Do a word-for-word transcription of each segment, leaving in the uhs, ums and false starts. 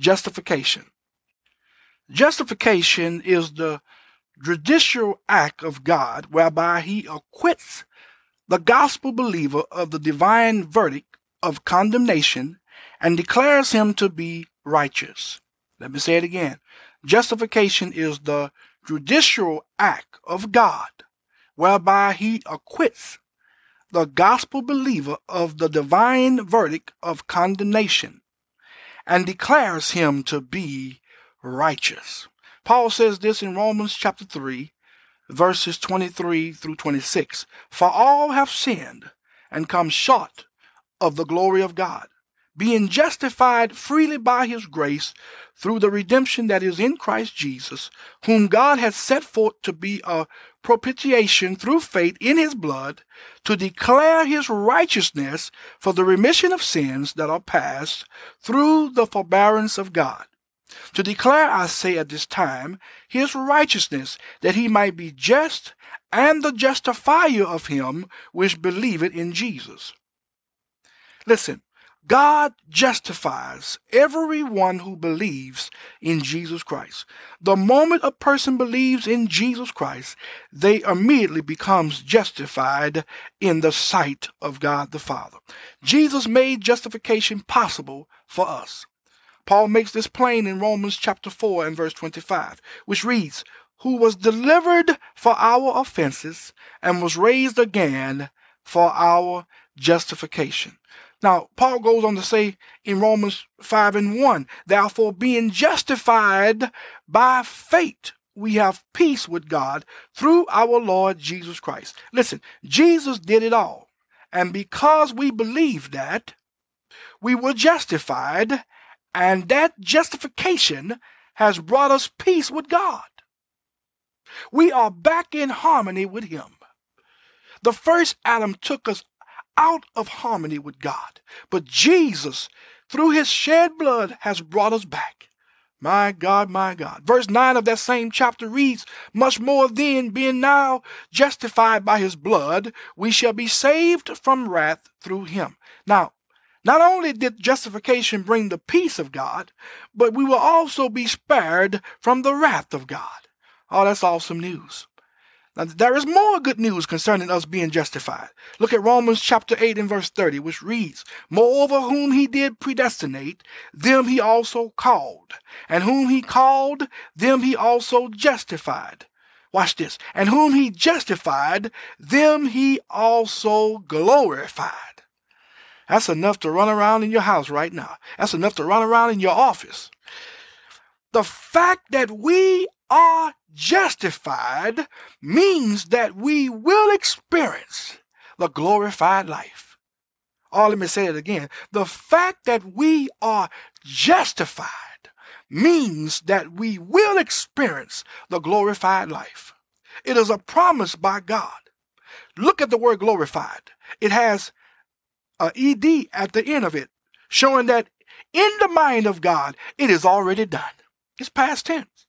justification. Justification is the judicial act of God whereby he acquits the gospel believer of the divine verdict of condemnation and declares him to be righteous. Let me say it again. Justification is the judicial act of God whereby he acquits the gospel believer of the divine verdict of condemnation and declares him to be righteous. Paul says this in Romans chapter three, verses twenty-three through twenty-six. For all have sinned and come short of the glory of God, being justified freely by his grace through the redemption that is in Christ Jesus, whom God has set forth to be a propitiation through faith in his blood, to declare his righteousness for the remission of sins that are past through the forbearance of God. To declare, I say at this time, his righteousness, that he might be just and the justifier of him which believeth in Jesus. Listen, God justifies everyone who believes in Jesus Christ. The moment a person believes in Jesus Christ, they immediately becomes justified in the sight of God the Father. Jesus made justification possible for us. Paul makes this plain in Romans chapter four and verse twenty-five, which reads, who was delivered for our offenses and was raised again for our justification. Now, Paul goes on to say in Romans five and one, therefore being justified by faith, we have peace with God through our Lord Jesus Christ. Listen, Jesus did it all. And because we believe that, we were justified. And that justification has brought us peace with God. We are back in harmony with him. The first Adam took us out of harmony with God, but Jesus, through his shed blood, has brought us back. My God, my God. Verse nine of that same chapter reads, much more then, being now justified by his blood, we shall be saved from wrath through him. Now, not only did justification bring the peace of God, but we will also be spared from the wrath of God. Oh, that's awesome news. Now, there is more good news concerning us being justified. Look at Romans chapter eight and verse thirty, which reads, moreover, whom he did predestinate, them he also called. And whom he called, them he also justified. Watch this. And whom he justified, them he also glorified. That's enough to run around in your house right now. That's enough to run around in your office. The fact that we are justified means that we will experience the glorified life. Oh, let me say it again. The fact that we are justified means that we will experience the glorified life. It is a promise by God. Look at the word glorified. It has Uh, E D at the end of it, showing that in the mind of God, it is already done. It's past tense.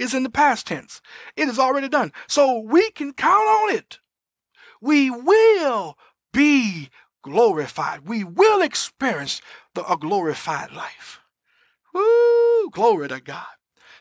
It's in the past tense. It is already done. So we can count on it. We will be glorified. We will experience the, a glorified life. Woo! Glory to God.